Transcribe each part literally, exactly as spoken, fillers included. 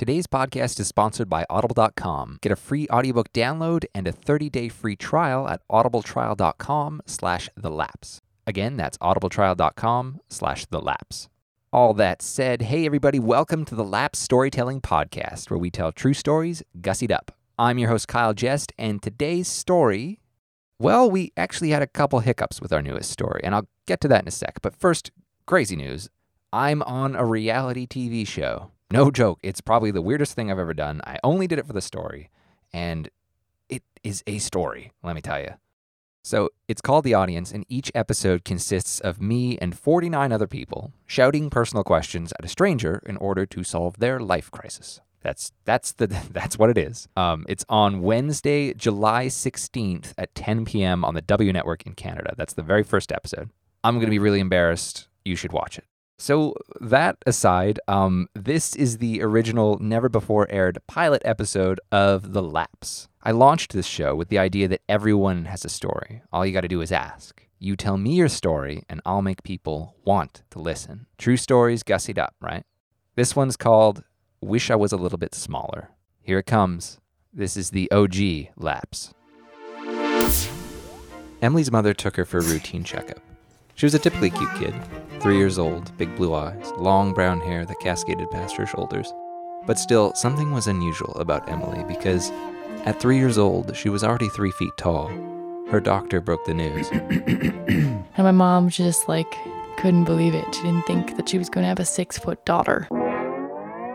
Today's podcast is sponsored by Audible dot com. Get a free audiobook download and a thirty-day free trial at audibletrial dot com slash the lapse. Again, that's audibletrial dot com slash the lapse. All that said, hey everybody, welcome to the Lapse Storytelling Podcast, where we tell true stories gussied up. I'm your host, Kyle Jest, and today's story, well, we actually had a couple hiccups with our newest story, and I'll get to that in a sec. But first, crazy news, I'm on a reality T V show. No joke, it's probably the weirdest thing I've ever done. I only did it for the story, and it is a story, let me tell you. So it's called The Audience, and each episode consists of me and forty-nine other people shouting personal questions at a stranger in order to solve their life crisis. That's that's the that's what it is. Um, it's on Wednesday, July sixteenth at ten p.m. on the W Network in Canada. That's the very first episode. I'm going to be really embarrassed. You should watch it. So that aside, um, this is the original never-before-aired pilot episode of The Lapse. I launched this show with the idea that everyone has a story. All you gotta do is ask. You tell me your story, and I'll make people want to listen. True stories gussied up, right? This one's called Wish I Was a Little Bit Smaller. Here it comes. This is the O G Lapse. Emily's mother took her for a routine checkup. She was a typically cute kid, three years old, big blue eyes, long brown hair that cascaded past her shoulders. But still, something was unusual about Emily because at three years old, she was already three feet tall. Her doctor broke the news. And my mom just like couldn't believe it. She didn't think that she was going to have a six foot daughter.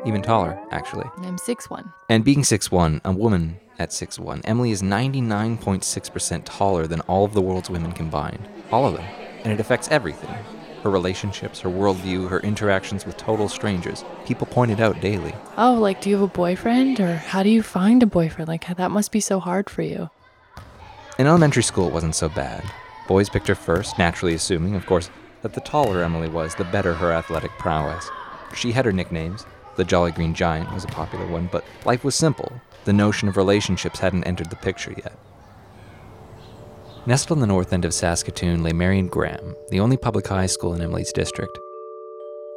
Even taller, actually. I'm six one. And being six one, a woman at six one, Emily is ninety-nine point six percent taller than all of the world's women combined. All of them. And it affects everything. Her relationships, her worldview, her interactions with total strangers. People point it out daily. Oh, like, do you have a boyfriend? Or how do you find a boyfriend? Like, that must be so hard for you. In elementary school, it wasn't so bad. Boys picked her first, naturally assuming, of course, that the taller Emily was, the better her athletic prowess. She had her nicknames. The Jolly Green Giant was a popular one, but life was simple. The notion of relationships hadn't entered the picture yet. Nestled on the north end of Saskatoon lay Marion Graham, the only public high school in Emily's district.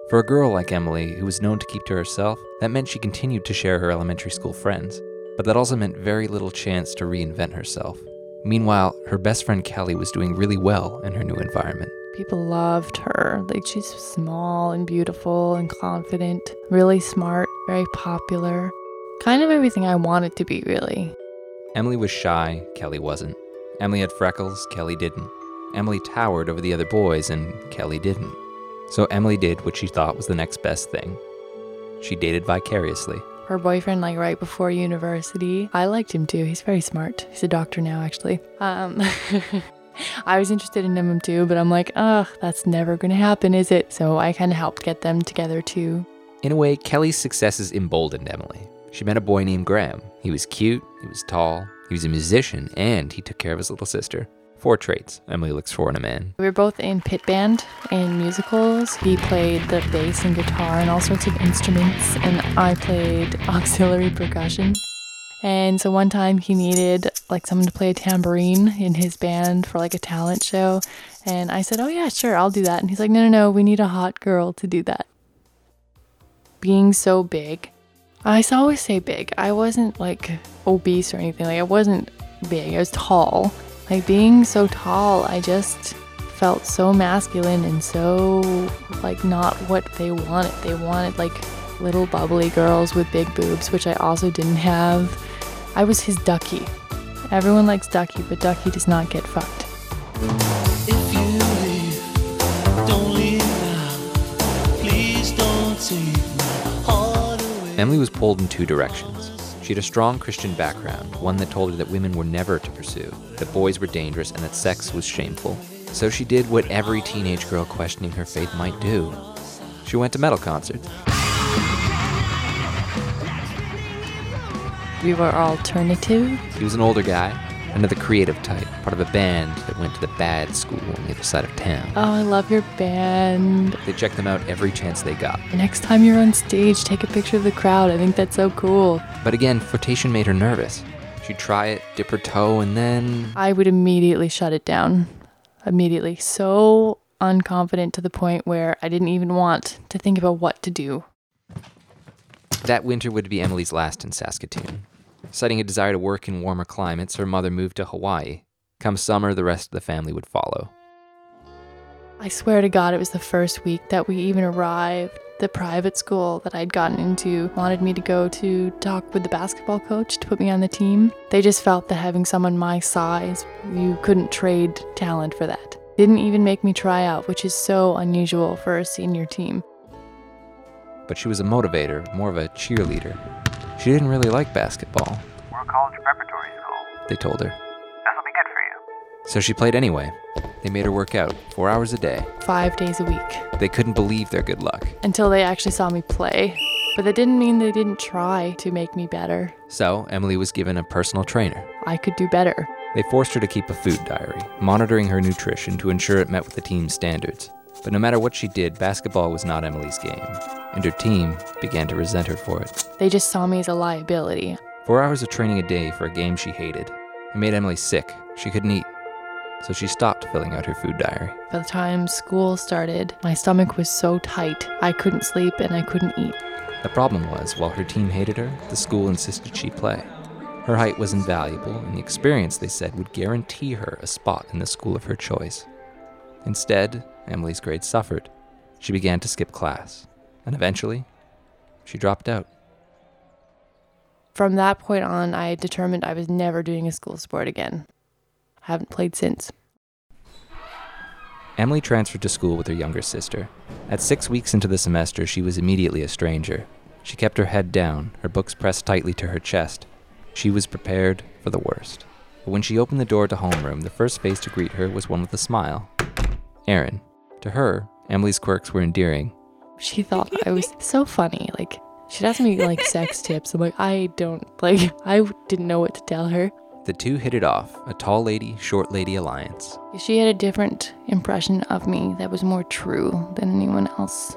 For a girl like Emily, who was known to keep to herself, that meant she continued to share her elementary school friends, but that also meant very little chance to reinvent herself. Meanwhile, her best friend Kelly was doing really well in her new environment. People loved her. Like, she's small and beautiful and confident, really smart, very popular. Kind of everything I wanted to be, really. Emily was shy, Kelly wasn't. Emily had freckles, Kelly didn't. Emily towered over the other boys, and Kelly didn't. So Emily did what she thought was the next best thing. She dated vicariously. Her boyfriend, like, right before university, I liked him too. He's very smart. He's a doctor now, actually. Um, I was interested in him too, but I'm like, ugh, that's never gonna happen, is it? So I kind of helped get them together too. In a way, Kelly's successes emboldened Emily. She met a boy named Graham. He was cute, he was tall, he was a musician, and he took care of his little sister. Four traits Emily looks for in a man. We were both in pit band and musicals. He played the bass and guitar and all sorts of instruments, and I played auxiliary percussion. And so one time he needed like someone to play a tambourine in his band for like a talent show, and I said, oh yeah, sure, I'll do that. And he's like, no, no, no, we need a hot girl to do that. Being so big, I always say big. I wasn't like obese or anything. Like, I wasn't big. I was tall. Like, being so tall, I just felt so masculine and so like not what they wanted. They wanted like little bubbly girls with big boobs, which I also didn't have. I was his ducky. Everyone likes ducky, but ducky does not get fucked. If you leave, don't leave now. Please don't see. Emily was pulled in two directions. She had a strong Christian background, one that told her that women were never to pursue, that boys were dangerous, and that sex was shameful. So she did what every teenage girl questioning her faith might do. She went to metal concerts. We were alternative. He was an older guy, another creative type, part of a band that went to the bad school on the other side of town. Oh, I love your band. They checked them out every chance they got. The next time you're on stage, take a picture of the crowd. I think that's so cool. But again, flirtation made her nervous. She'd try it, dip her toe, and then I would immediately shut it down. Immediately. So unconfident to the point where I didn't even want to think about what to do. That winter would be Emily's last in Saskatoon. Citing a desire to work in warmer climates, her mother moved to Hawaii. Come summer, the rest of the family would follow. I swear to God, it was the first week that we even arrived. The private school that I'd gotten into wanted me to go to talk with the basketball coach to put me on the team. They just felt that having someone my size, you couldn't trade talent for that. Didn't even make me try out, which is so unusual for a senior team. But she was a motivator, more of a cheerleader. She didn't really like basketball. We're a college preparatory school, they told her. That'll be good for you. So she played anyway. They made her work out, four hours a day. Five days a week. They couldn't believe their good luck. Until they actually saw me play. But that didn't mean they didn't try to make me better. So Emily was given a personal trainer. I could do better. They forced her to keep a food diary, monitoring her nutrition to ensure it met with the team's standards. But no matter what she did, basketball was not Emily's game. And her team began to resent her for it. They just saw me as a liability. Four hours of training a day for a game she hated. It made Emily sick. She couldn't eat. So she stopped filling out her food diary. By the time school started, my stomach was so tight, I couldn't sleep and I couldn't eat. The problem was, while her team hated her, the school insisted she play. Her height was invaluable, and the experience, they said, would guarantee her a spot in the school of her choice. Instead, Emily's grades suffered. She began to skip class, and eventually, she dropped out. From that point on, I determined I was never doing a school sport again. Haven't played since. Emily transferred to school with her younger sister. At six weeks into the semester, she was immediately a stranger. She kept her head down, her books pressed tightly to her chest. She was prepared for the worst. But when she opened the door to homeroom, the first face to greet her was one with a smile. Erin. To her, Emily's quirks were endearing. She thought I was so funny. Like, she'd ask me, like, sex tips. I'm like, I don't, like, I didn't know what to tell her. The two hit it off, a tall lady, short lady alliance. She had a different impression of me that was more true than anyone else.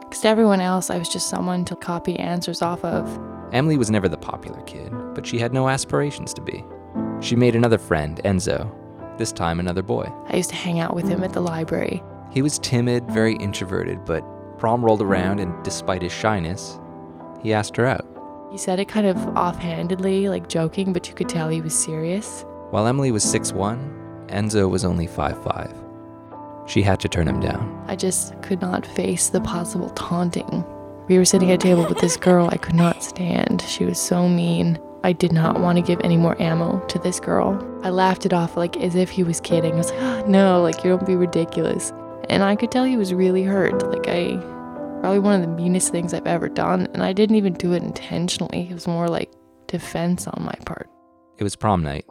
Because to everyone else, I was just someone to copy answers off of. Emily was never the popular kid, but she had no aspirations to be. She made another friend, Enzo, this time another boy. I used to hang out with him at the library. He was timid, very introverted, but prom rolled around and despite his shyness, he asked her out. He said it kind of offhandedly, like joking, but you could tell he was serious. While Emily was six one, Enzo was only five five. She had to turn him down. I just could not face the possible taunting. We were sitting at a table with this girl I could not stand. She was so mean. I did not want to give any more ammo to this girl. I laughed it off like as if he was kidding. I was like, oh, no, like, you don't be ridiculous. And I could tell he was really hurt. Like, I... Probably one of the meanest things I've ever done, and I didn't even do it intentionally. It was more like defense on my part. It was prom night.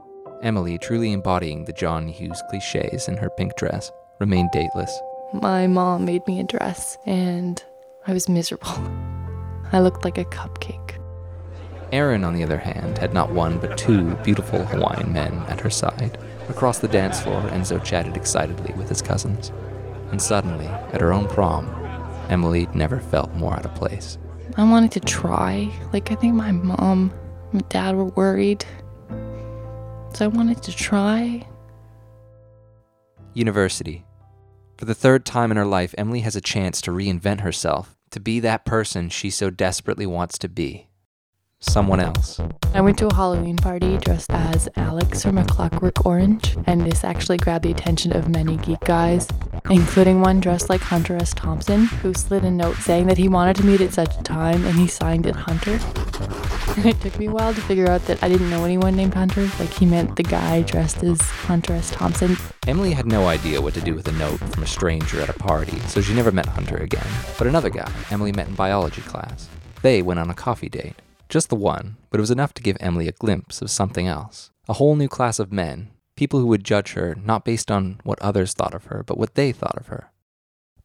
Emily, truly embodying the John Hughes cliches in her pink dress, remained dateless. My mom made me a dress, and I was miserable. I looked like a cupcake. Erin, on the other hand, had not one but two beautiful Hawaiian men at her side. Across the dance floor, Enzo chatted excitedly with his cousins. And suddenly, at her own prom, Emily never felt more out of place. I wanted to try. Like, I think my mom and dad were worried. So I wanted to try. University. For the third time in her life, Emily has a chance to reinvent herself, to be that person she so desperately wants to be. Someone else. I went to a Halloween party dressed as Alex from A Clockwork Orange, and this actually grabbed the attention of many geek guys, including one dressed like Hunter S. Thompson, who slid a note saying that he wanted to meet at such a time, and he signed it Hunter. And it took me a while to figure out that I didn't know anyone named Hunter, like he meant the guy dressed as Hunter S. Thompson. Emily had no idea what to do with a note from a stranger at a party, so she never met Hunter again. But another guy Emily met in biology class. They went on a coffee date. Just the one, but it was enough to give Emily a glimpse of something else. A whole new class of men, people who would judge her not based on what others thought of her, but what they thought of her.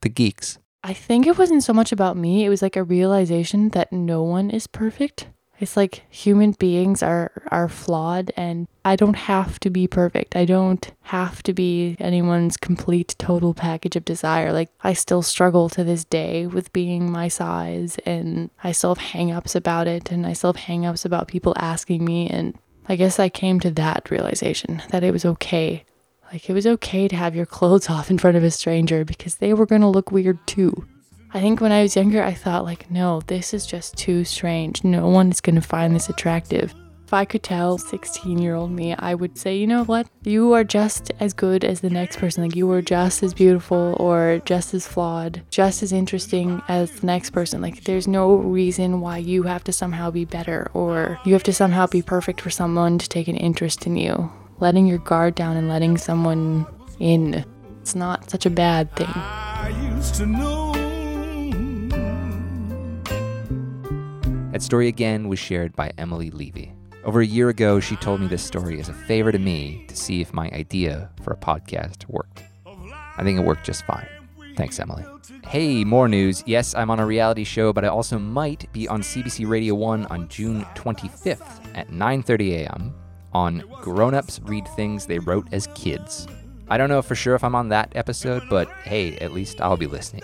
The geeks. I think it wasn't so much about me, it was like a realization that no one is perfect. It's like human beings are, are flawed, and I don't have to be perfect. I don't have to be anyone's complete total package of desire. Like, I still struggle to this day with being my size, and I still have hang-ups about it, and I still have hang-ups about people asking me, and I guess I came to that realization, that it was okay. Like, it was okay to have your clothes off in front of a stranger, because they were going to look weird too. I think when I was younger, I thought like, no, this is just too strange. No one is going to find this attractive. If I could tell sixteen-year-old me, I would say, you know what? You are just as good as the next person. Like, you are just as beautiful or just as flawed, just as interesting as the next person. Like, there's no reason why you have to somehow be better or you have to somehow be perfect for someone to take an interest in you. Letting your guard down and letting someone in, it's not such a bad thing. I used to know. That story again was shared by Emily Levy. Over a year ago, she told me this story as a favor to me to see if my idea for a podcast worked. I think it worked just fine. Thanks, Emily. Hey, more news. Yes, I'm on a reality show, but I also might be on C B C Radio one on June twenty-fifth at nine thirty a.m. on Grownups Read Things They Wrote As Kids. I don't know for sure if I'm on that episode, but hey, at least I'll be listening.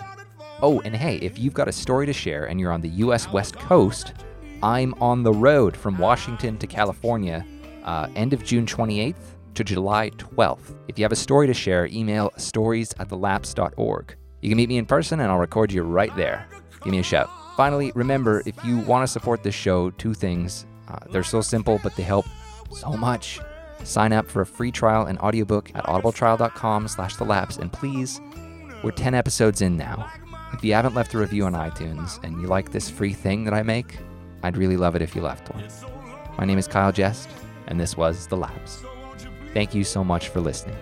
Oh, and hey, if you've got a story to share and you're on the U S West Coast, I'm on the road from Washington to California, uh, end of June twenty-eighth to July twelfth. If you have a story to share, email stories at the lapse dot org. You can meet me in person and I'll record you right there. Give me a shout. Finally, remember, if you want to support this show, two things. Uh, they're so simple, but they help so much. Sign up for a free trial and audiobook at audible trial dot com slash the lapse. And please, we're ten episodes in now. If you haven't left a review on iTunes and you like this free thing that I make, I'd really love it if you left one. My name is Kyle Jest, and this was The Lapse. Thank you so much for listening.